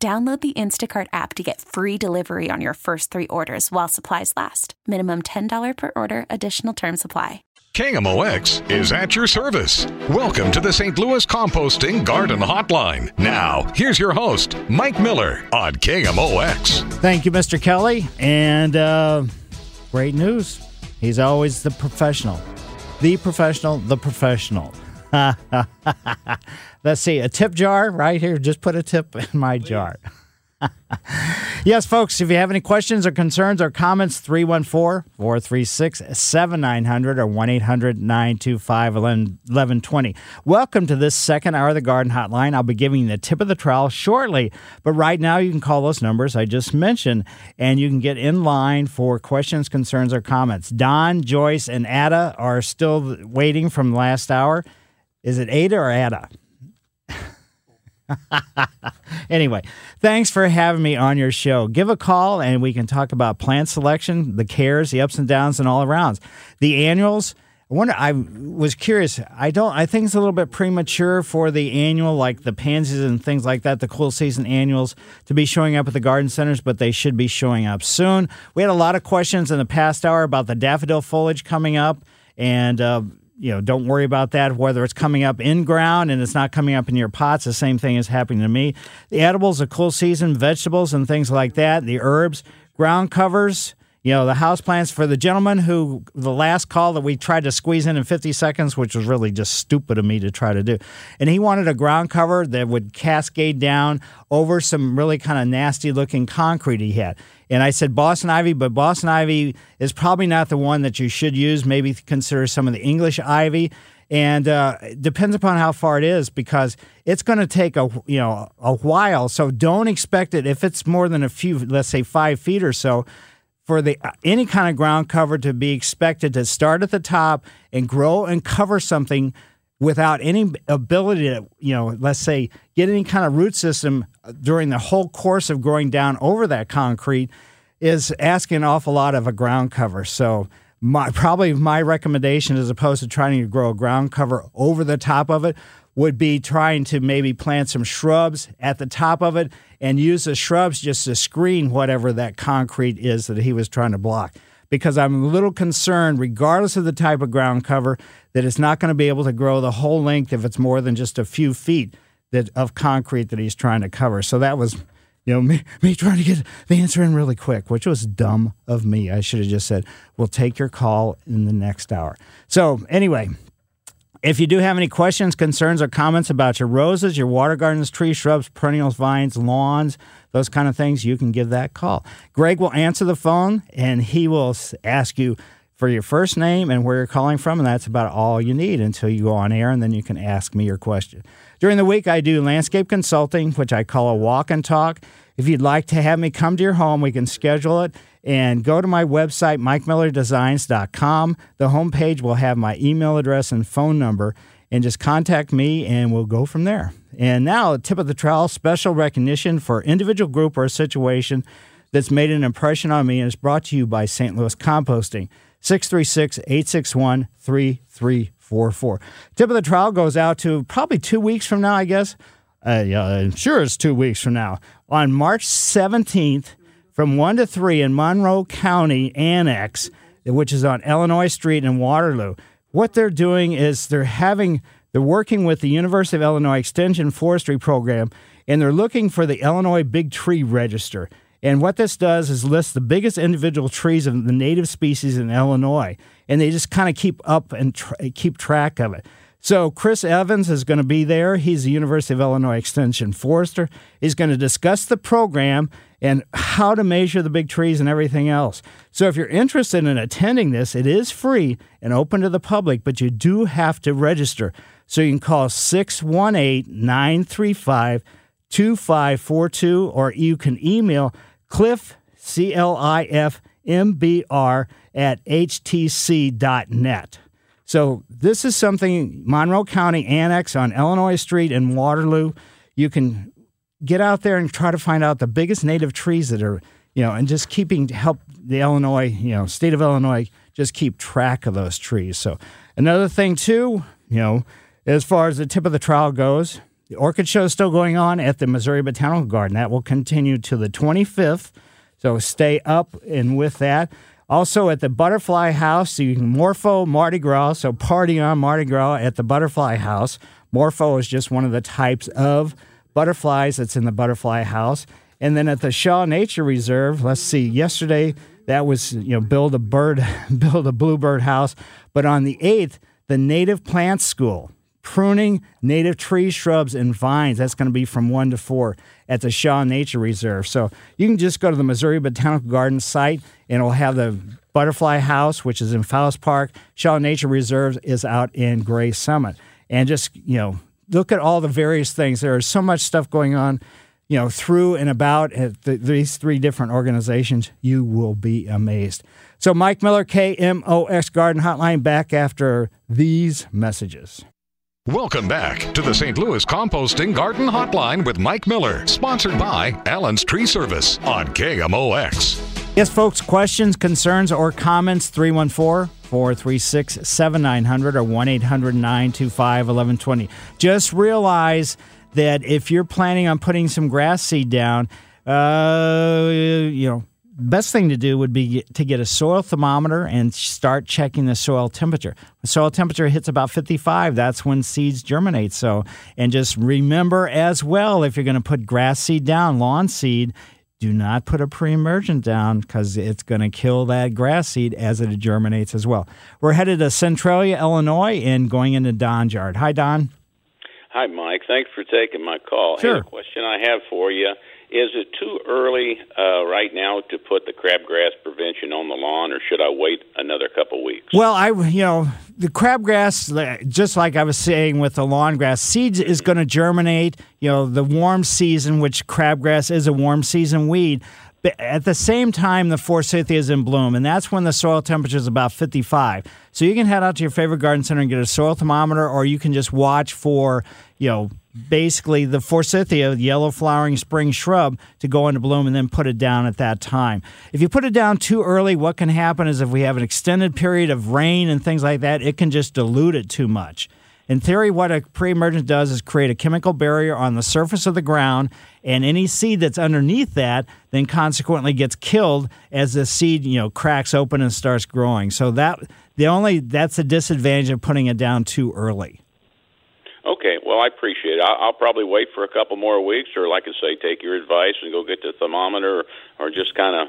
Download the Instacart app to get free delivery on your first three orders while supplies last. Minimum $10 per order. Additional terms apply. KMOX is at your service. Welcome to the St. Louis Composting Garden Hotline. Now, here's your host, Mike Miller on KMOX. Thank you, Mr. Kelly. And great news. He's always the professional. Let's see, a tip jar right here. Just put a tip in my jar. Yes, folks, if you have any questions or concerns or comments, 314-436-7900 or 1-800-925-1120. Welcome to this second hour of the Garden Hotline. I'll be giving you the tip of the trowel shortly, but right now you can call those numbers I just mentioned, and you can get in line for questions, concerns, or comments. Don, Joyce, and Ada are still waiting from last hour. Is it Ada or Ada? Anyway, thanks for having me on your show. Give a call and we can talk about plant selection, the cares, the ups and downs, and all arounds. The annuals, I was curious. I think it's a little bit premature for the annual, like the pansies and things like that, the cool season annuals, to be showing up at the garden centers, but they should be showing up soon. We had a lot of questions in the past hour about the daffodil foliage coming up, and don't worry about that, whether it's coming up in ground and it's not coming up in your pots. The same thing is happening to me. The edibles, the cool season, vegetables and things like that, the herbs, ground covers, the house plants. For the gentleman who, the last call that we tried to squeeze in 50 seconds, which was really just stupid of me to try to do. And he wanted a ground cover that would cascade down over some really kind of nasty looking concrete he had. And I said Boston ivy, but Boston ivy is probably not the one that you should use. Maybe consider some of the English ivy, and it depends upon how far it is, because it's going to take a while. So don't expect it if it's more than a few, let's say 5 feet or so, for the any kind of ground cover to be expected to start at the top and grow and cover something without any ability to, let's say, get any kind of root system during the whole course of growing down over that concrete, is asking an awful lot of a ground cover. So my recommendation, as opposed to trying to grow a ground cover over the top of it, would be trying to maybe plant some shrubs at the top of it and use the shrubs just to screen whatever that concrete is that he was trying to block. Because I'm a little concerned, regardless of the type of ground cover, that it's not going to be able to grow the whole length if it's more than just a few feet of concrete that he's trying to cover. So that was, me trying to get the answer in really quick, which was dumb of me. I should have just said, we'll take your call in the next hour. So anyway, if you do have any questions, concerns, or comments about your roses, your water gardens, trees, shrubs, perennials, vines, lawns, those kind of things, you can give that call. Greg will answer the phone, and he will ask you for your first name and where you're calling from, and that's about all you need until you go on air, and then you can ask me your question. During the week, I do landscape consulting, which I call a walk and talk. If you'd like to have me come to your home, we can schedule it. And go to my website, MikeMillerDesigns.com. The homepage will have my email address and phone number. And just contact me, and we'll go from there. And now, tip of the trowel, special recognition for individual, group, or situation that's made an impression on me, and is brought to you by St. Louis Composting. 636-861-3344. Tip of the trowel goes out to probably 2 weeks from now, I guess. I'm sure it's 2 weeks from now. On March 17th, from 1 to 3 in Monroe County Annex, which is on Illinois Street in Waterloo. What they're doing is they're working with the University of Illinois Extension Forestry Program, and they're looking for the Illinois Big Tree Register. And what this does is list the biggest individual trees of the native species in Illinois, and they just kind of keep up and keep track of it. So Chris Evans is going to be there. He's the University of Illinois Extension forester. He's going to discuss the program and how to measure the big trees and everything else. So if you're interested in attending this, it is free and open to the public, but you do have to register. So you can call 618-935-2255 2542, or you can email Cliff, C-L-I-F, M-B-R, at htc.net. So this is something, Monroe County Annex on Illinois Street in Waterloo. You can get out there and try to find out the biggest native trees that are, you know, and just keeping, help the Illinois, you know, state of Illinois, just keep track of those trees. So another thing, too, you know, as far as the tip of the trowel goes, the orchid show is still going on at the Missouri Botanical Garden. That will continue to the 25th, so stay up and with that. Also at the Butterfly House, so you can Morpho Mardi Gras, so party on Mardi Gras at the Butterfly House. Morpho is just one of the types of butterflies that's in the Butterfly House. And then at the Shaw Nature Reserve, let's see, yesterday that was, you know, build a bluebird house. But on the 8th, the Native Plant School, pruning native trees, shrubs, and vines. That's going to be from 1 to 4 at the Shaw Nature Reserve. So you can just go to the Missouri Botanical Garden site, and it'll have the Butterfly House, which is in Faust Park. Shaw Nature Reserve is out in Gray Summit. And just, you know, look at all the various things. There is so much stuff going on, you know, through and about at these three different organizations. You will be amazed. So Mike Miller, KMOX Garden Hotline, back after these messages. Welcome back to the St. Louis Composting Garden Hotline with Mike Miller, sponsored by Allen's Tree Service on KMOX. Yes, folks, questions, concerns, or comments, 314-436-7900 or 1-800-925-1120. Just realize that if you're planning on putting some grass seed down, you know, best thing to do would be to get a soil thermometer and start checking the soil temperature. When soil temperature hits about 55, that's when seeds germinate. So, and just remember as well, if you're going to put grass seed down, lawn seed, do not put a pre-emergent down because it's going to kill that grass seed as it germinates as well. We're headed to Centralia, Illinois, and going into Don's yard. Hi, Don. Hi, Mike. Thanks for taking my call. Sure. Hey, the question I have for you, is it too early right now to put the crabgrass prevention on the lawn, or should I wait another couple weeks? Well, the crabgrass, just like I was saying with the lawn grass, seeds is going to germinate, you know, the warm season, which crabgrass is a warm season weed. But at the same time, the forsythia is in bloom, and that's when the soil temperature is about 55. So you can head out to your favorite garden center and get a soil thermometer, or you can just watch for, you know, basically the forsythia, the yellow flowering spring shrub, to go into bloom and then put it down at that time. If you put it down too early, what can happen is if we have an extended period of rain and things like that, it can just dilute it too much. In theory, what a pre-emergent does is create a chemical barrier on the surface of the ground, and any seed that's underneath that then consequently gets killed as the seed, you know, cracks open and starts growing. So that's the disadvantage of putting it down too early. Okay, well, I appreciate it. I'll probably wait for a couple more weeks, or like I say, take your advice and go get the thermometer, or just kind of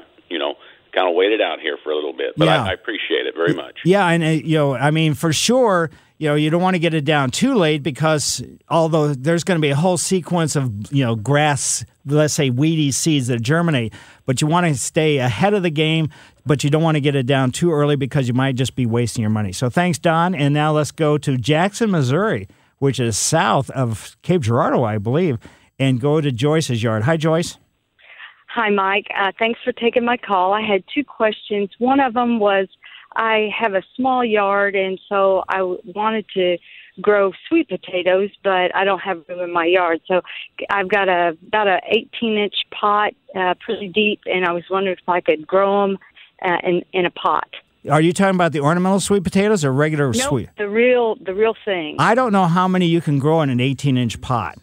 wait it out here for a little bit. But yeah. I appreciate it very much. Yeah, and, you know, I mean, for sure, you know, you don't want to get it down too late because although there's going to be a whole sequence of, you know, grass, let's say weedy seeds that germinate, but you want to stay ahead of the game, but you don't want to get it down too early because you might just be wasting your money. So thanks, Don. And now let's go to Jackson, Missouri, which is south of Cape Girardeau, I believe, and go to Joyce's yard. Hi, Joyce. Hi, Mike. Thanks for taking my call. I had two questions. One of them was I have a small yard, and so I wanted to grow sweet potatoes, but I don't have room in my yard. So I've got about an 18-inch pot, pretty deep, and I was wondering if I could grow them in a pot. Are you talking about the ornamental sweet potatoes or regular sweet? No, the real thing. I don't know how many you can grow in an 18-inch pot.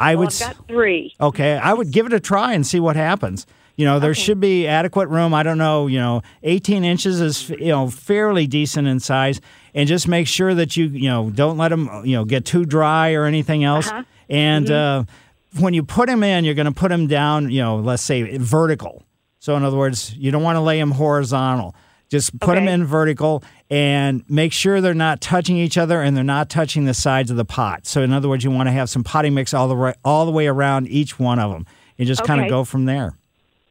I've got three. Okay, I would give it a try and see what happens. You know, there should be adequate room. I don't know, you know, 18 inches is, you know, fairly decent in size. And just make sure that you know, don't let them, you know, get too dry or anything else. Uh-huh. And when you put them in, you're going to put them down, you know, let's say vertical. So in other words, you don't want to lay them horizontal. Just put them in vertical and make sure they're not touching each other and they're not touching the sides of the pot. So in other words, you want to have some potting mix all the way around each one of them and just kind of go from there.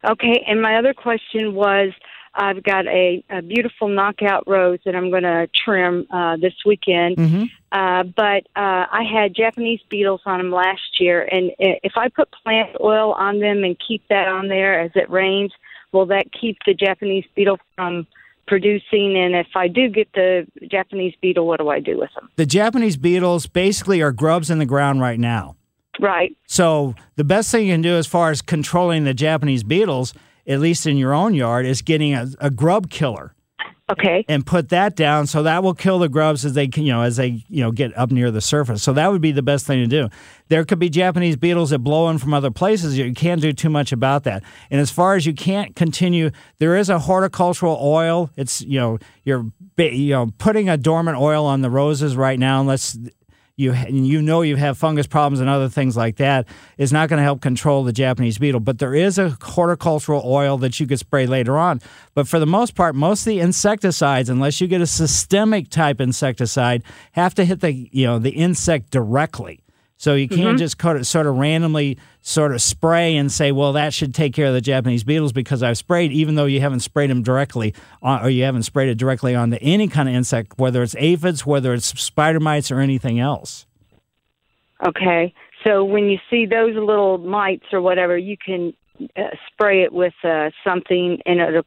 Okay, and my other question was I've got a beautiful knockout rose that I'm going to trim this weekend. Mm-hmm. But I had Japanese beetles on them last year, and if I put plant oil on them and keep that on there as it rains, will that keep the Japanese beetle from producing? And if I do get the Japanese beetle, what do I do with them? The Japanese beetles basically are grubs in the ground right now. Right. So the best thing you can do as far as controlling the Japanese beetles, at least in your own yard, is getting a grub killer. Okay. And put that down, so that will kill the grubs as they, get up near the surface. So that would be the best thing to do. There could be Japanese beetles that blow in from other places. You can't do too much about that. And as far as you can't continue, there is a horticultural oil. It's you're putting a dormant oil on the roses right now, unless you have fungus problems and other things like that, is not going to help control the Japanese beetle. But there is a horticultural oil that you could spray later on. But for the most part, most of the insecticides, unless you get a systemic type insecticide, have to hit the insect directly. So you can't just sort of randomly sort of spray and say, well, that should take care of the Japanese beetles because I've sprayed, even though you haven't sprayed them directly or you haven't sprayed it directly onto any kind of insect, whether it's aphids, whether it's spider mites or anything else. Okay. So when you see those little mites or whatever, you can spray it with something and it'll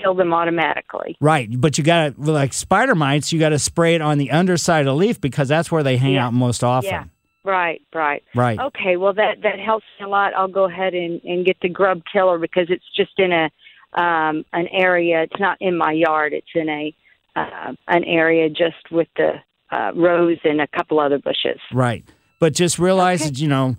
kill them automatically. Right. But you got to, like spider mites, you got to spray it on the underside of the leaf because that's where they hang out most often. Yeah. Right. Okay, well, that helps me a lot. I'll go ahead and get the grub killer because it's just in an area. It's not in my yard. It's in an area just with the rose and a couple other bushes. Right. But just realize that,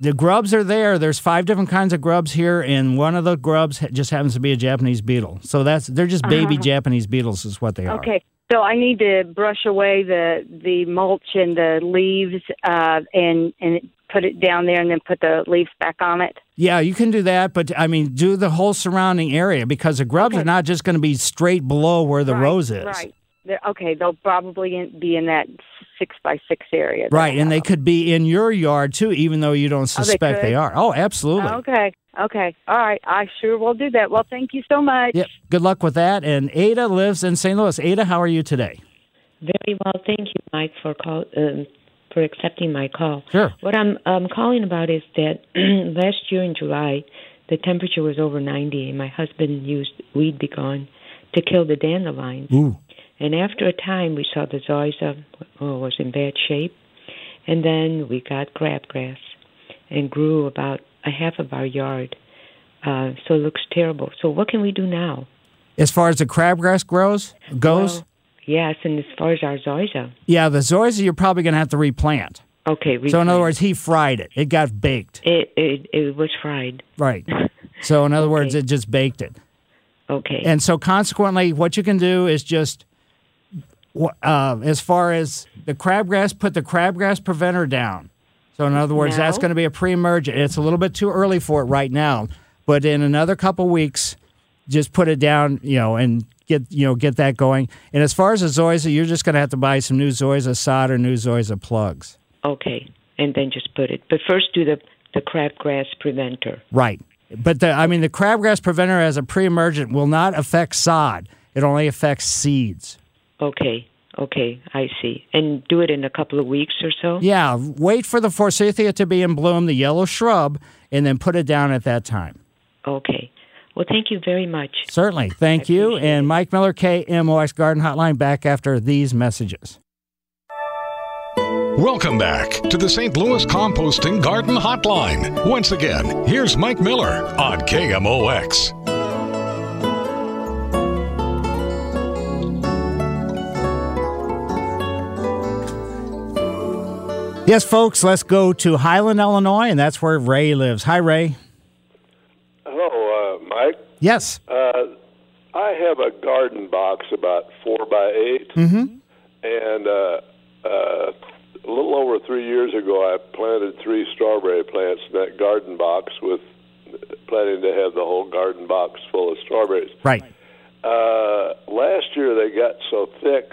the grubs are there. There's 5 different kinds of grubs here, and one of the grubs just happens to be a Japanese beetle. So they're just baby Japanese beetles is what they are. Okay. So I need to brush away the mulch and the leaves and put it down there and then put the leaves back on it? Yeah, you can do that, but, do the whole surrounding area because the grubs are not just going to be straight below where the rose is. Right. They'll probably be in that 6x6 area. Right, and they could be in your yard, too, even though you don't suspect they are. Oh, absolutely. Okay. All right. I sure will do that. Well, thank you so much. Yep. Good luck with that. And Ada lives in St. Louis. Ada, how are you today? Very well. Thank you, Mike, for accepting my call. Sure. What I'm calling about is that last year in July, the temperature was over 90, and my husband used Weed Be Gone to kill the dandelions. Ooh. And after a time, we saw the zoysia was in bad shape, and then we got crabgrass and grew about a half of our yard, so it looks terrible. So what can we do now? As far as the crabgrass goes? Well, yes, and as far as our zoysia. Yeah, the zoysia you're probably going to have to replant. Okay. So in other words, he fried it. It got baked. It was fried. Right. So in other words, it just baked it. Okay. And so consequently, what you can do is just... as far as the crabgrass, put the crabgrass preventer down. So in other words, that's going to be a pre-emergent. It's a little bit too early for it right now, but in another couple weeks, just put it down, and get that going. And as far as the zoysia, you're just going to have to buy some new zoysia sod or new zoysia plugs. Okay, and then just put it. But first, do the crabgrass preventer. Right, but the crabgrass preventer as a pre-emergent will not affect sod. It only affects seeds. Okay, I see. And do it in a couple of weeks or so? Yeah, wait for the forsythia to be in bloom, the yellow shrub, and then put it down at that time. Okay. Well, thank you very much. Certainly. Thank you. And Mike Miller, KMOX Garden Hotline, back after these messages. Welcome back to the St. Louis Composting Garden Hotline. Once again, here's Mike Miller on KMOX. Yes, folks, let's go to Highland, Illinois, and that's where Ray lives. Hi, Ray. Hello, Mike. Yes. I have a garden box about 4x8, and a little over 3 years ago, I planted 3 strawberry plants in that garden box with planning to have the whole garden box full of strawberries. Right. Last year, they got so thick,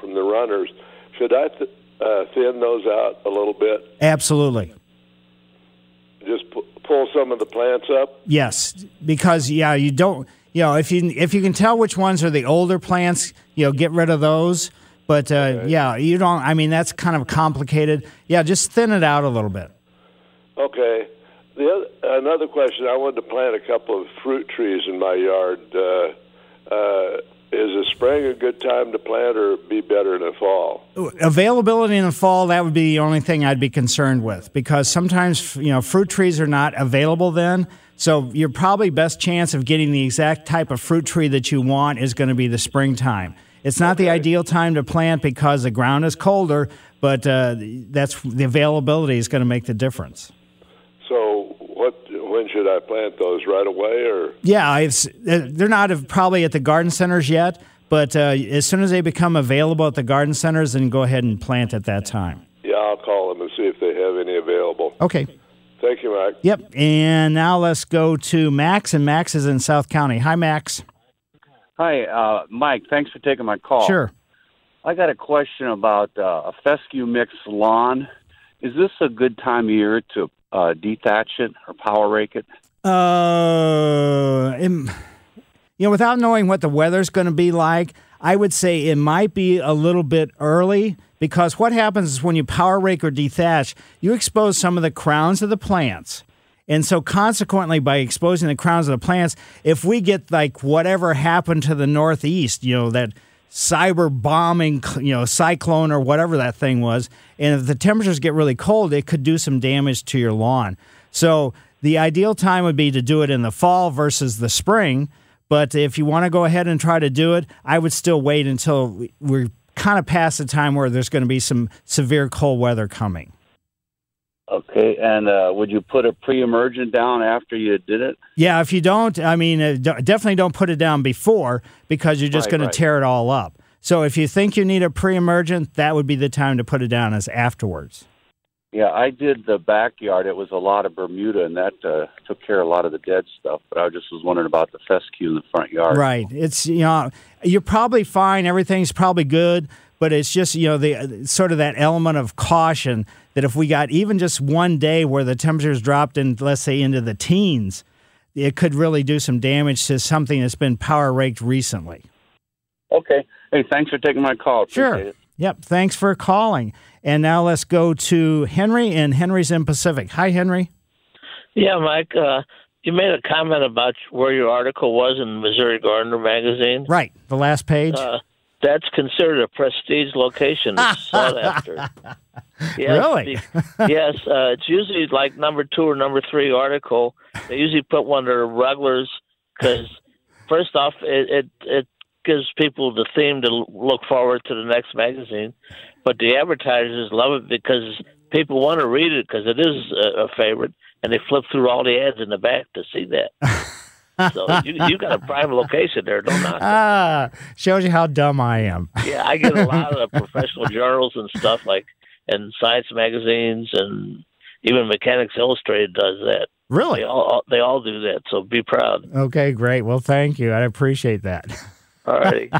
from the runners. Should I... thin those out a little bit? Absolutely. Just pull some of the plants up? Yes, because, you don't... you know, if you can tell which ones are the older plants, you know, get rid of those. But yeah, you don't. I mean, that's kind of complicated. Yeah, just thin it out a little bit. Okay. Another question. I wanted to plant a couple of fruit trees in my yard. Is the spring a good time to plant, or be better in the fall? Availability in the fall, that would be the only thing I'd be concerned with, because sometimes, you know, fruit trees are not available then. So your probably best chance of getting the exact type of fruit tree that you want is going to be the springtime. It's not the ideal time to plant because the ground is colder, but that's the availability is going to make the difference. So when should I plant those, right away? Or yeah, they're not probably at the garden centers yet, but as soon as they become available at the garden centers, then go ahead and plant at that time. Yeah, I'll call them and see if they have any available. Okay. Thank you, Mike. Yep, and now let's go to Max, and Max is in South County. Hi, Max. Hi, Mike. Thanks for taking my call. Sure. I got a question about a fescue mix lawn. Is this a good time of year to dethatch it or power rake it? You know, without knowing what the weather's going to be like, I would say it might be a little bit early, because what happens is when you power rake or dethatch, you expose some of the crowns of the plants. And so consequently, by exposing the crowns of the plants, if we get like whatever happened to the Northeast, you know, that cyber bombing, you know, cyclone or whatever that thing was, and if the temperatures get really cold, it could do some damage to your lawn. So the ideal time would be to do it in the fall versus the spring. But if you want to go ahead and try to do it, I would still wait until we're kind of past the time where there's going to be some severe cold weather coming. Okay, and would you put a pre-emergent down after you did it? Yeah, if you don't, I mean, definitely don't put it down before, because you're just going to tear it all up. So if you think you need a pre-emergent, that would be the time to put it down, as afterwards. Yeah, I did the backyard. It was a lot of Bermuda, and that took care of a lot of the dead stuff. But I just was wondering about the fescue in the front yard. Right. It's, you know, you're probably fine. Everything's probably good. But it's just, you know, the sort of that element of caution that if we got even just one day where the temperatures dropped in, let's say, into the teens, it could really do some damage to something that's been power raked recently. Okay. Hey, thanks for taking my call. Appreciate it. Yep. Thanks for calling. And now let's go to Henry, and Henry's in Pacific. Hi, Henry. Yeah, Mike. You made a comment about where your article was in Missouri Gardener magazine. Right. The last page. That's considered a prestige location. It's sought after. Yes, really? Yes. It's usually like number 2 or number 3 article. They usually put one of their regulars because, first off, it gives people the theme to look forward to the next magazine. But the advertisers love it because people want to read it because it is a favorite, and they flip through all the ads in the back to see that. So you got a prime location there, don't knock it. Shows you how dumb I am. Yeah, I get a lot of professional journals and stuff, like, and science magazines, and even Mechanics Illustrated does that. Really? They all do that, so be proud. Okay, great. Well, thank you. I appreciate that. All righty.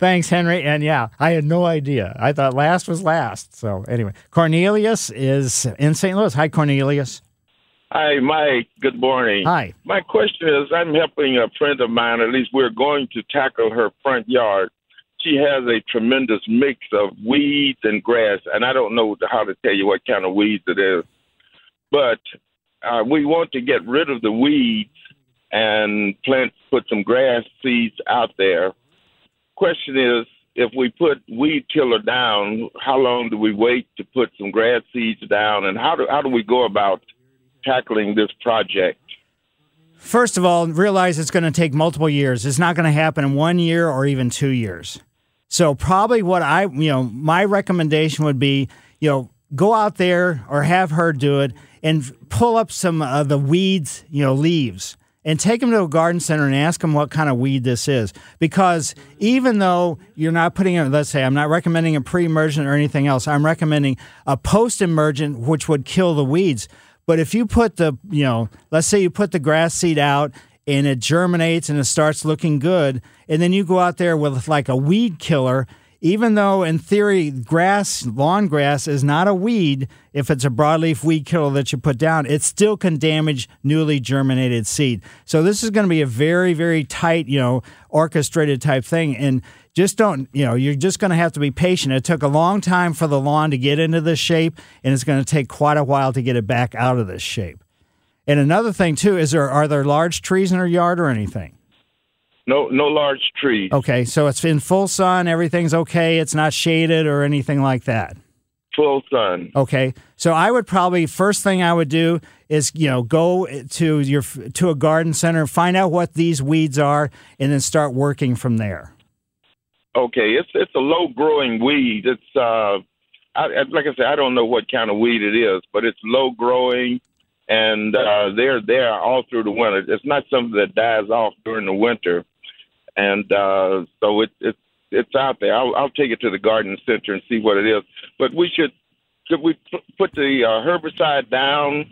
Thanks, Henry. And yeah, I had no idea. I thought last was last. So anyway, Cornelius is in St. Louis. Hi, Cornelius. Hi, Mike. Good morning. Hi. My question is, I'm helping a friend of mine, at least we're going to tackle her front yard. She has a tremendous mix of weeds and grass, and I don't know how to tell you what kind of weeds it is. But we want to get rid of the weeds and put some grass seeds out there. Question is, if we put weed killer down, how long do we wait to put some grass seeds down, and how do we go about tackling this project? First of all, realize it's going to take multiple years. It's not going to happen in 1 year or even 2 years. So probably what my recommendation would be, you know, go out there or have her do it and pull up some of the weeds, you know, leaves, and take them to a garden center and ask them what kind of weed this is. Because even though you're not putting it, let's say I'm not recommending a pre-emergent or anything else, I'm recommending a post-emergent, which would kill the weeds. But if you put let's say you put the grass seed out and it germinates and it starts looking good, and then you go out there with like a weed killer, even though in theory grass, lawn grass, is not a weed, if it's a broadleaf weed killer that you put down, it still can damage newly germinated seed. So this is going to be a very, very tight, orchestrated type thing. And just don't, you're just going to have to be patient. It took a long time for the lawn to get into this shape, and it's going to take quite a while to get it back out of this shape. And another thing, too, is are there large trees in her yard or anything? No large trees. Okay, so it's in full sun, everything's okay, it's not shaded or anything like that? Full sun. Okay, so I would probably, first thing I would do is, go to a garden center, find out what these weeds are, and then start working from there. Okay, it's a low-growing weed. It's, like I said, I don't know what kind of weed it is, but it's low-growing. And they're there all through the winter. It's not something that dies off during the winter. And so it's out there. I'll take it to the garden center and see what it is. But should we put the herbicide down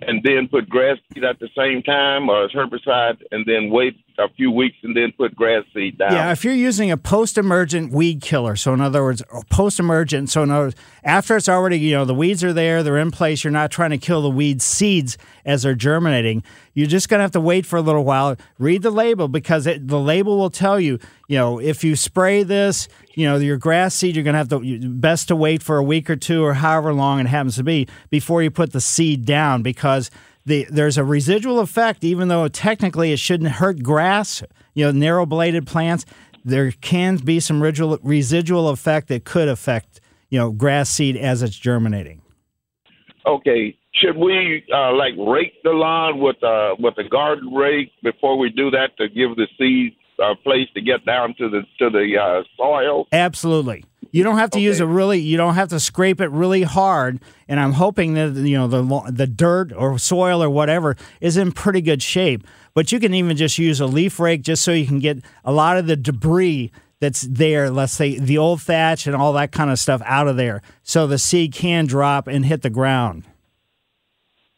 and then put grass seed at the same time, or herbicide and then wait a few weeks and then put grass seed down? Yeah, if you're using a post-emergent weed killer, so in other words, after it's already, the weeds are there, they're in place, you're not trying to kill the weed seeds as they're germinating, you're just going to have to wait for a little while. Read the label, because the label will tell you, if you spray this, your grass seed, you're going to have to, best to wait for a week or two or however long it happens to be before you put the seed down, because there's a residual effect, even though technically it shouldn't hurt grass, narrow-bladed plants. There can be some residual effect that could affect, grass seed as it's germinating. Okay. Should we, rake the lawn with a garden rake before we do that to give the seeds a place to get down to the soil? Absolutely. You don't have to use you don't have to scrape it really hard, and I'm hoping that the dirt or soil or whatever is in pretty good shape. But you can even just use a leaf rake, just so you can get a lot of the debris that's there, let's say the old thatch and all that kind of stuff, out of there, so the seed can drop and hit the ground.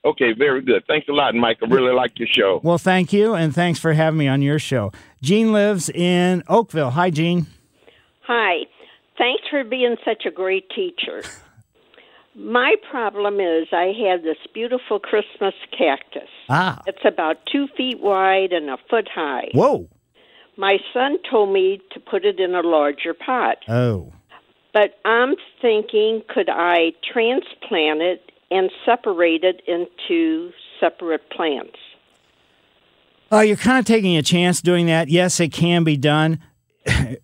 Okay, very good. Thanks a lot, Mike. I really like your show. Well, thank you, and thanks for having me on your show. Jean lives in Oakville. Hi, Jean. Hi. Thanks for being such a great teacher. My problem is I have this beautiful Christmas cactus. Ah. It's about 2 feet wide and a foot high. Whoa. My son told me to put it in a larger pot. Oh. But I'm thinking, could I transplant it and separate it into separate plants? You're kind of taking a chance doing that. Yes, it can be done.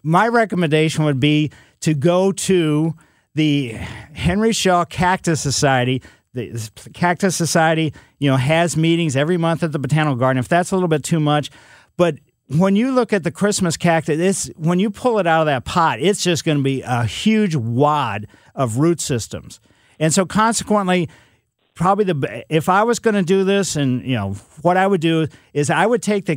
My recommendation would be to go to the Henry Shaw Cactus Society. The Cactus Society, has meetings every month at the Botanical Garden, if that's a little bit too much. But when you look at the Christmas cactus, when you pull it out of that pot, it's just going to be a huge wad of root systems. And so consequently, if I was going to do this, and what I would do is I would take the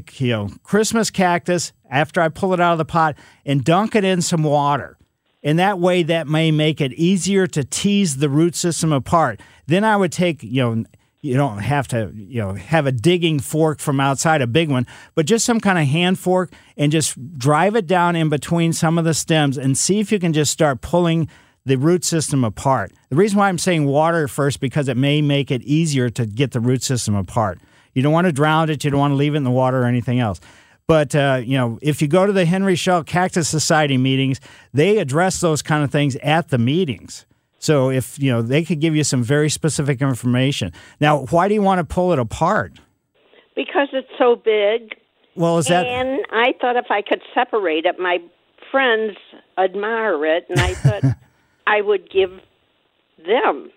Christmas cactus after I pull it out of the pot and dunk it in some water. And that way, that may make it easier to tease the root system apart. Then I would take, you don't have to, have a digging fork from outside, a big one, but just some kind of hand fork, and just drive it down in between some of the stems and see if you can just start pulling the root system apart. The reason why I'm saying water first, because it may make it easier to get the root system apart. You don't want to drown it. You don't want to leave it in the water or anything else. But, if you go to the Henry Shaw Cactus Society meetings, they address those kind of things at the meetings. So if, they could give you some very specific information. Now, why do you want to pull it apart? Because it's so big. Well, and I thought if I could separate it, my friends admire it, and I thought I would give them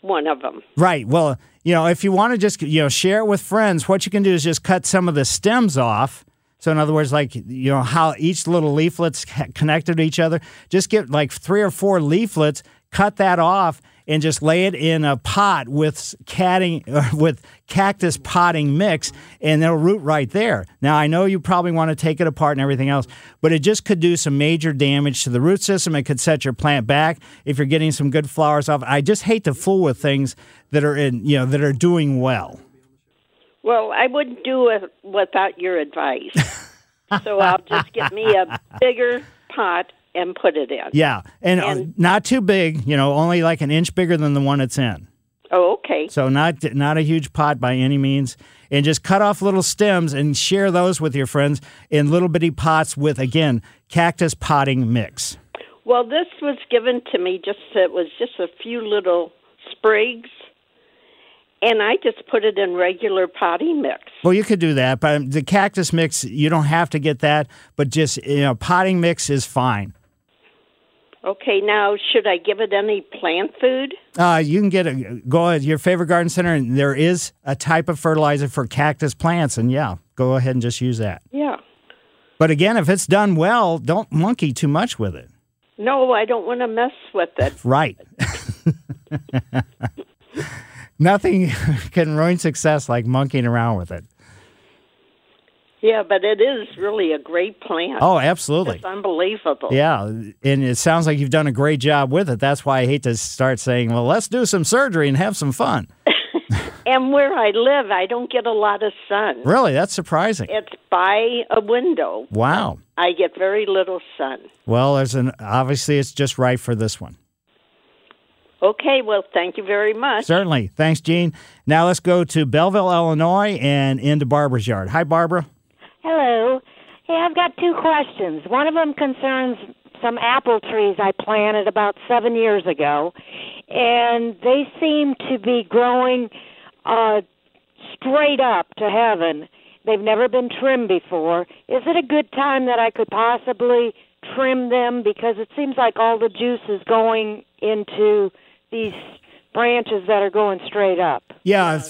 one of them. Right. Well, if you want to just, share it with friends, what you can do is just cut some of the stems off. So in other words, how each little leaflet's connected to each other, just get like 3 or 4 leaflets, cut that off, and just lay it in a pot with cactus potting mix, and it'll root right there. Now, I know you probably want to take it apart and everything else, but it just could do some major damage to the root system. It could set your plant back if you're getting some good flowers off. I just hate to fool with things that are that are doing well. Well, I wouldn't do it without your advice. So I'll just get me a bigger pot and put it in. Yeah, and not too big, you know, only like an inch bigger than the one it's in. Oh, okay. So not a huge pot by any means. And just cut off little stems and share those with your friends in little bitty pots with, again, cactus potting mix. Well, this was given to me, it was just a few little sprigs, and I just put it in regular potting mix. Well, you could do that, but the cactus mix, you don't have to get that, but just, you know, potting mix is fine. Okay, now should I give it any plant food? You can go at your favorite garden center, and there is a type of fertilizer for cactus plants, and yeah, go ahead and just use that. Yeah. But again, if it's done well, don't monkey too much with it. No, I don't want to mess with it. Right. Nothing can ruin success like monkeying around with it. Yeah, but it is really a great plant. Oh, absolutely. It's unbelievable. Yeah, and it sounds like you've done a great job with it. That's why I hate to start saying, well, let's do some surgery and have some fun. And where I live, I don't get a lot of sun. Really? That's surprising. It's by a window. Wow. I get very little sun. Well, obviously it's just right for this one. Okay, well, thank you very much. Certainly. Thanks, Jean. Now let's go to Belleville, Illinois, and into Barbara's yard. Hi, Barbara. Hello. Hey, I've got two questions. One of them concerns some apple trees I planted about 7 years ago, and they seem to be growing straight up to heaven. They've never been trimmed before. Is it a good time that I could possibly trim them? Because it seems like all the juice is going into these branches that are going straight up. Yeah.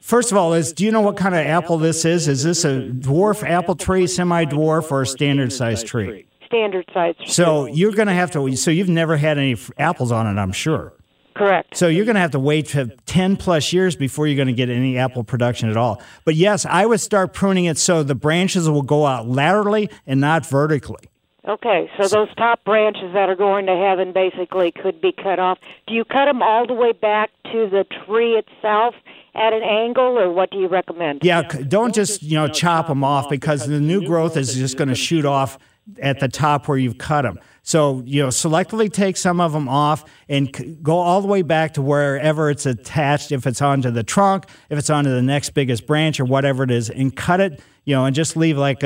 First of all, do you know what kind of apple this is? Is this a dwarf apple tree, semi-dwarf, or a standard-sized tree? Standard-sized tree. So you're going to have to. So you've never had any apples on it, I'm sure. Correct. So you're going to have to wait 10-plus years before you're going to get any apple production at all. But, yes, I would start pruning it so the branches will go out laterally and not vertically. Okay, so those top branches that are going to heaven basically could be cut off. Do you cut them all the way back to the tree itself at an angle, or what do you recommend? Yeah, don't just, you know, chop them off, because the new growth is just going to shoot off at the top where you've cut them. So, you know, selectively take some of them off and go all the way back to wherever it's attached, if it's onto the trunk, if it's onto the next biggest branch or whatever it is, and cut it, you know, and just leave like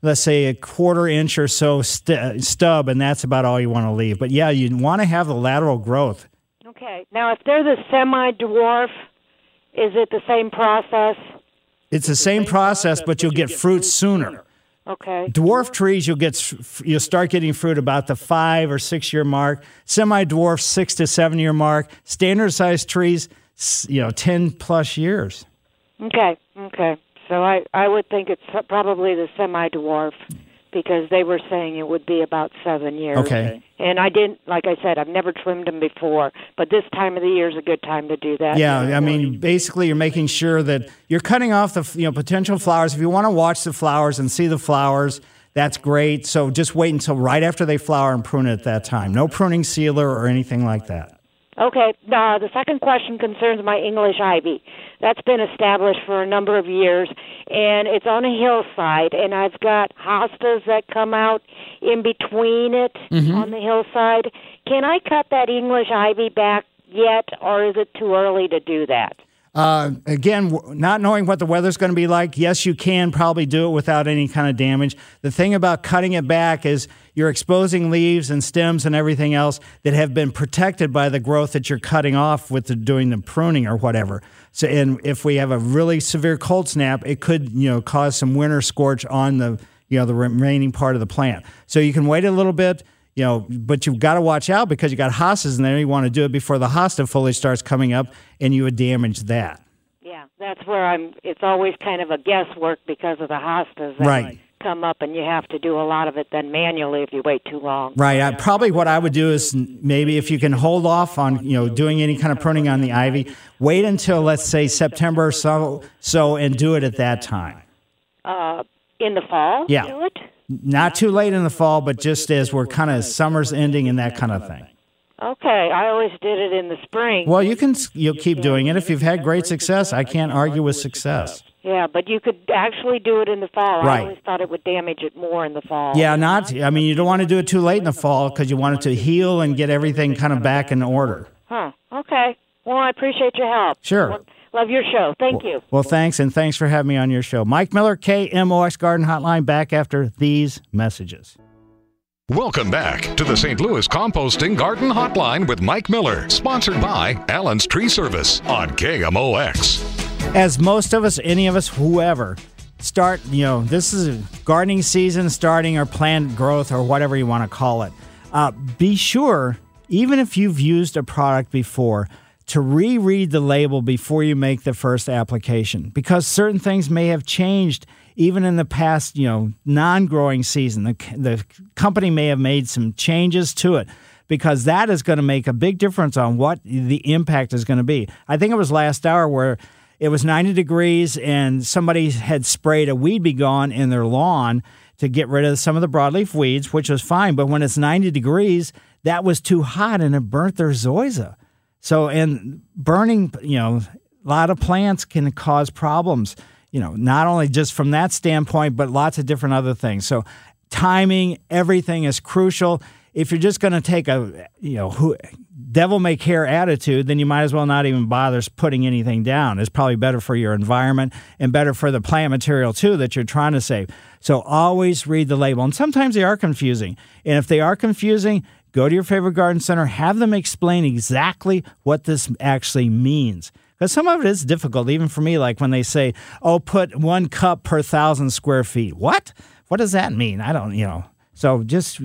let's say a quarter inch or so stub, and that's about all you want to leave. But, yeah, you want to have the lateral growth. Okay. Now, if they're the semi-dwarf, is it the same process? It's the same process, but you'll get fruit sooner. Okay. Dwarf trees, you'll start getting fruit about the 5 or 6 year mark. Semi-dwarf, 6 to 7 year mark. Standard-sized trees, you know, 10-plus years. Okay. So I would think it's probably the semi-dwarf, because they were saying it would be about 7 years. Okay. And I didn't, like I said, I've never trimmed them before, but this time of the year is a good time to do that. Yeah, I mean, basically you're making sure that you're cutting off the, you know, potential flowers. If you want to watch the flowers and see the flowers, that's great. So just wait until right after they flower and prune it at that time. No pruning sealer or anything like that. Okay, the second question concerns my English ivy. That's been established for a number of years, and it's on a hillside, and I've got hostas that come out in between it on the hillside. Can I cut that English ivy back yet, or is it too early to do that? Again, not knowing what the weather's going to be like, yes, you can probably do it without any kind of damage. The thing about cutting it back is you're exposing leaves and stems and everything else that have been protected by the growth that you're cutting off with doing the pruning or whatever. So, and if we have a really severe cold snap, it could, you know, cause some winter scorch on the, you know, the remaining part of the plant. So you can wait a little bit. You know, but you've got to watch out because you got hostas in there. You want to do it before the hosta foliage starts coming up, and you would damage that. Yeah, that's where it's always kind of a guesswork because of the hostas that come up, and you have to do a lot of it then manually if you wait too long. Right. Probably what I would do is maybe if you can hold off on, you know, doing any kind of pruning on the ivy, wait until, let's say, September or so and do it at that time. In the fall? Yeah. Do it? Not too late in the fall, but just as we're kind of summer's ending and that kind of thing. Okay, I always did it in the spring. Well, you'll keep doing it. If you've had great success, I can't argue with success. Yeah, but you could actually do it in the fall. Right. I always thought it would damage it more in the fall. Yeah, not. I mean, you don't want to do it too late in the fall because you want it to heal and get everything kind of back in order. Huh. Okay. Well, I appreciate your help. Sure. Well, love your show. Thank you. Well, thanks, and thanks for having me on your show. Mike Miller, KMOX Garden Hotline, back after these messages. Welcome back to the St. Louis Composting Garden Hotline with Mike Miller, sponsored by Allen's Tree Service on KMOX. As most of us, any of us, whoever, start, you know, this is gardening season starting or plant growth or whatever you want to call it. Be sure, even if you've used a product before, to reread the label before you make the first application, because certain things may have changed even in the past, you know, non-growing season. The company may have made some changes to it, because that is going to make a big difference on what the impact is going to be. I think it was last hour where it was 90 degrees, and somebody had sprayed a weed be gone in their lawn to get rid of some of the broadleaf weeds, which was fine. But when it's 90 degrees, that was too hot, and it burnt their zoysia. So, and burning, you know, a lot of plants can cause problems, you know, not only just from that standpoint, but lots of different other things. So timing, everything is crucial. If you're just going to take a, you know, devil-may-care attitude, then you might as well not even bother putting anything down. It's probably better for your environment and better for the plant material, too, that you're trying to save. So always read the label. And sometimes they are confusing. And if they are confusing, go to your favorite garden center, have them explain exactly what this actually means. Because some of it is difficult, even for me, like when they say, oh, put 1 cup per 1,000 square feet. What? What does that mean? I don't, you know. So just,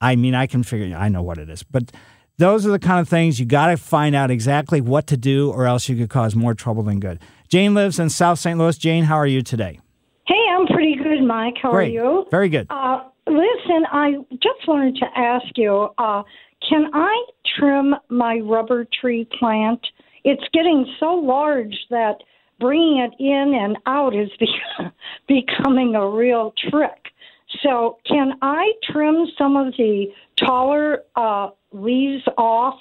I mean, I can figure, I know what it is. But those are the kind of things you got to find out exactly what to do, or else you could cause more trouble than good. Jane lives in South St. Louis. Jane, how are you today? Hey, I'm pretty good, Mike. How Great. Are you? Very good. Listen, I just wanted to ask you, can I trim my rubber tree plant? It's getting so large that bringing it in and out is becoming a real trick. So can I trim some of the taller leaves off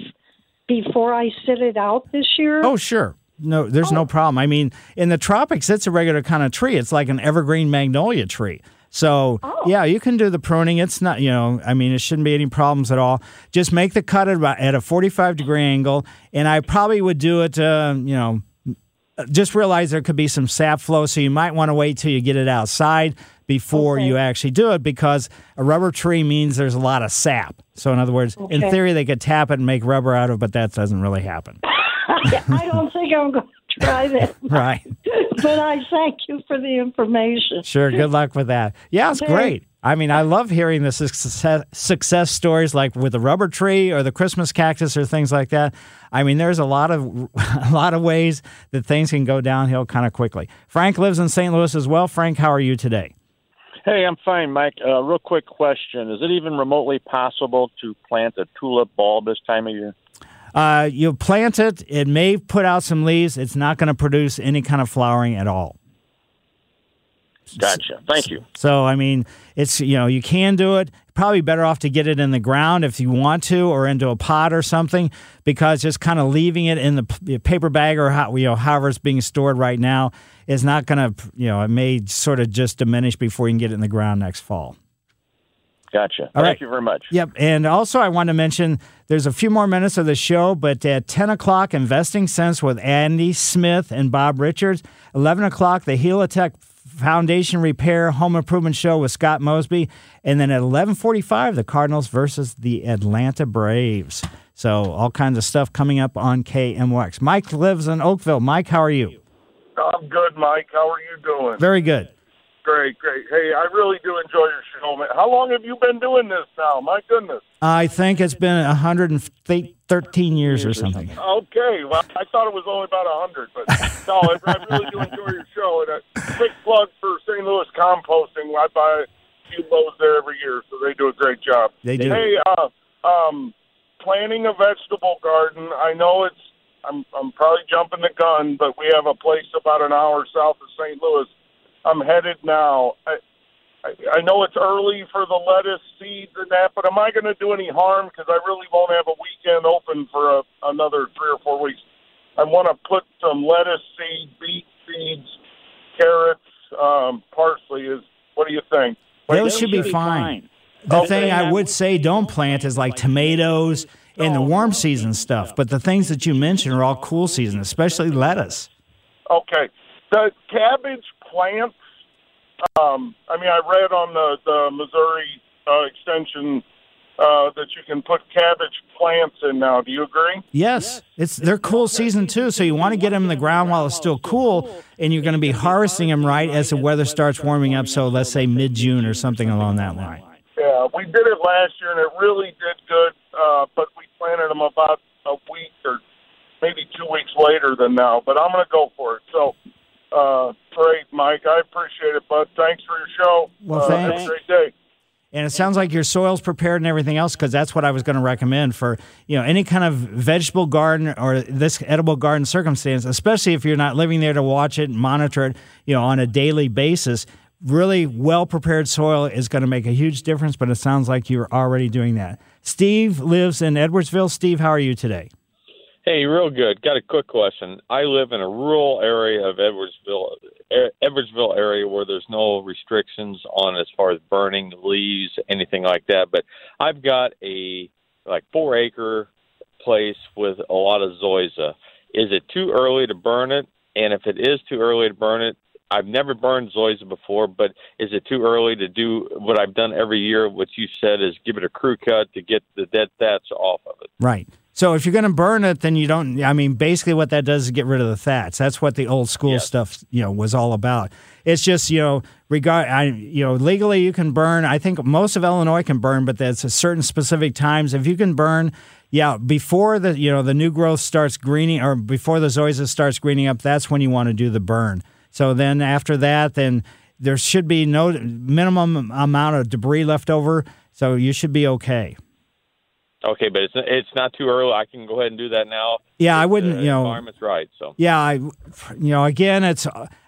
before I sit it out this year? Oh, sure. No, there's no problem. I mean, in the tropics, it's a regular kind of tree. It's like an evergreen magnolia tree. So, yeah, you can do the pruning. It's not, you know, I mean, it shouldn't be any problems at all. Just make the cut at a 45-degree angle, and I probably would do it, you know, just realize there could be some sap flow, so you might want to wait till you get it outside before you actually do it, because a rubber tree means there's a lot of sap. So, in other words, in theory, they could tap it and make rubber out of it, but that doesn't really happen. I don't think I'm going to try that. Right. But I thank you for the information. Sure. Good luck with that. Yeah, it's great. I mean, I love hearing the success stories like with the rubber tree or the Christmas cactus or things like that. I mean, there's a lot of ways that things can go downhill kind of quickly. Frank lives in St. Louis as well. Frank, how are you today? Hey, I'm fine, Mike. Real quick question. Is it even remotely possible to plant a tulip bulb this time of year? You'll plant it. It may put out some leaves. It's not going to produce any kind of flowering at all. Gotcha. Thank you. So, I mean, it's, you know, you can do it. Probably better off to get it in the ground if you want to, or into a pot or something, because just kind of leaving it in the paper bag or however it's being stored right now is not going to, you know, it may sort of just diminish before you can get it in the ground next fall. Gotcha. Thank you very much. Yep. And also I want to mention there's a few more minutes of the show, but at 10 o'clock, Investing Sense with Andy Smith and Bob Richards. 11 o'clock, the HelaTech Foundation Repair Home Improvement Show with Scott Mosby. And then at 11:45, the Cardinals versus the Atlanta Braves. So all kinds of stuff coming up on KMOX. Mike lives in Oakville. Mike, how are you? I'm good, Mike. How are you doing? Very good. Great. Hey, I really do enjoy your show, man. How long have you been doing this now? My goodness. I think it's been 113 years or something. Okay. Well, I thought it was only about 100, but no, I really do enjoy your show. And a quick plug for St. Louis Composting. I buy a few loads there every year, so they do a great job. They do. Hey, planting a vegetable garden, I know it's, I'm probably jumping the gun, but we have a place about an hour south of St. Louis I'm headed now. I know it's early for the lettuce seeds and that, but am I going to do any harm? Because I really won't have a weekend open for another 3 or 4 weeks. I want to put some lettuce seed, beet seeds, carrots, parsley is, what do you think? Those should be fine. The thing I would say don't plant is like tomatoes and the warm season stuff, but the things that you mentioned are all cool season, especially lettuce. Okay. The cabbage plants, I read on the Missouri Extension that you can put cabbage plants in now. Do you agree? Yes. They're cool season, too, so you want to get them in the ground while it's still cool, and you're going to be harvesting them right as the weather starts warming up, so let's say mid-June or something along that line. Yeah, we did it last year, and it really did good, but we planted them about a week or maybe 2 weeks later than now, but I'm going to go for it. So, great, Mike. I appreciate it, bud. Thanks for your show. Well, thanks. Have a great day. And it sounds like your soil's prepared and everything else, because that's what I was going to recommend for, any kind of vegetable garden or this edible garden circumstance, especially if you're not living there to watch it and monitor it, on a daily basis. Really well-prepared soil is going to make a huge difference, but it sounds like you're already doing that. Steve lives in Edwardsville. Steve, how are you today? Hey, real good. Got a quick question. I live in a rural area of Edwardsville area where there's no restrictions on as far as burning leaves, anything like that. But I've got a 4-acre place with a lot of zoysia. Is it too early to burn it? And if it is too early to burn it, I've never burned zoysia before, but is it too early to do what I've done every year, what you said is give it a crew cut to get the dead thatch off of it? Right. So if you're going to burn it, then you don't, basically what that does is get rid of the thatch. That's what the old school stuff, was all about. It's just, legally you can burn. I think most of Illinois can burn, but that's a certain specific times. If you can burn, before the, the new growth starts greening or before the zoysia starts greening up, that's when you want to do the burn. So then after that, then there should be no minimum amount of debris left over. So you should be okay. Okay, but it's not too early. I can go ahead and do that now. Yeah, I wouldn't, environment's right, so. Yeah,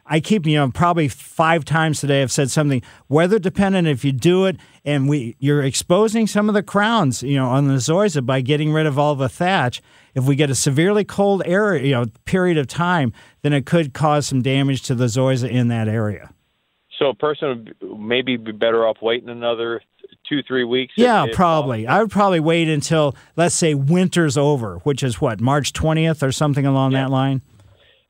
I keep, probably 5 times today I've said something weather dependent if you do it, and you're exposing some of the crowns, on the zoysia by getting rid of all the thatch. If we get a severely cold area, period of time, then it could cause some damage to the zoysia in that area. So a person would maybe be better off waiting another 2-3 weeks? Yeah, probably. I would probably wait until, let's say, winter's over, which is what, March 20th or something along that line?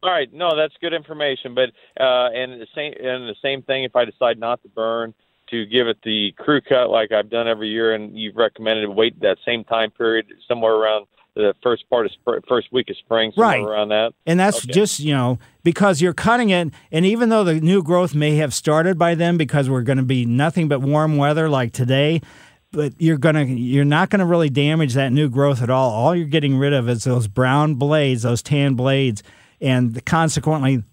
All right. No, that's good information. But and the same thing if I decide not to burn, to give it the crew cut like I've done every year, and you've recommended wait that same time period somewhere around the first part of first week of spring, somewhere around that. And that's just, because you're cutting it, and even though the new growth may have started by then because we're going to be nothing but warm weather like today, but you're not going to really damage that new growth at all. All you're getting rid of is those brown blades, those tan blades, and consequently,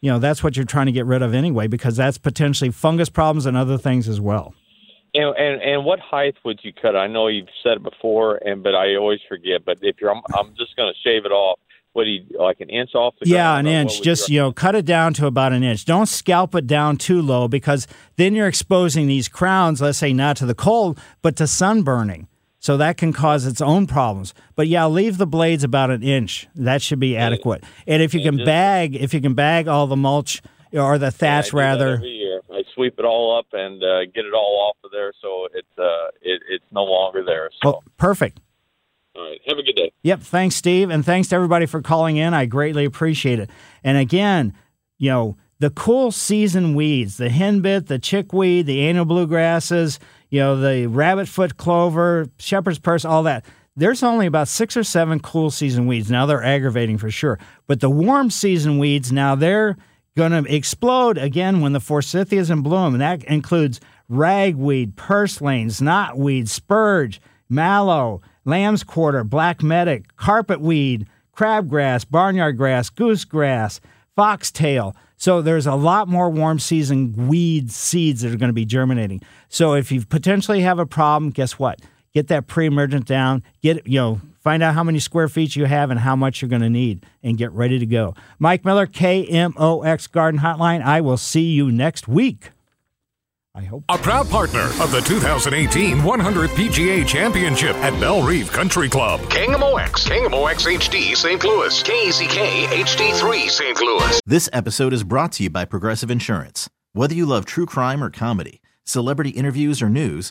that's what you're trying to get rid of anyway, because that's potentially fungus problems and other things as well. And what height would you cut? I know you've said it before, but I always forget. But if I'm just going to shave it off. What do you like? An inch off the ground? Yeah, an inch. Just cut it down to about an inch. Don't scalp it down too low, because then you're exposing these crowns. Let's say not to the cold, but to sunburning. So that can cause its own problems. But leave the blades about an inch. That should be adequate. And if you can bag all the mulch or the thatch rather. I sweep it all up and get it all off of there, so it's no longer there. So. Oh, perfect. All right. Have a good day. Yep. Thanks, Steve, and thanks to everybody for calling in. I greatly appreciate it. And again, the cool season weeds, the henbit, the chickweed, the annual bluegrasses, the rabbitfoot clover, shepherd's purse, all that. There's only about 6 or 7 cool season weeds. Now they're aggravating for sure. But the warm season weeds, now they're going to explode again when the forsythia's in bloom, and that includes ragweed, purslane, knotweed, spurge, mallow, lamb's quarter, black medic, carpetweed, crabgrass, barnyard grass, goosegrass, foxtail. So there's a lot more warm season weed seeds that are going to be germinating. So if you potentially have a problem, guess what? Get that pre-emergent down. Get find out how many square feet you have and how much you're going to need, and get ready to go. Mike Miller, KMOX Garden Hotline. I will see you next week. I hope. A proud partner of the 2018 100th PGA Championship at Belle Reve Country Club. KMOX, KMOX HD St. Louis, KZK HD3 St. Louis. This episode is brought to you by Progressive Insurance. Whether you love true crime or comedy, celebrity interviews or news,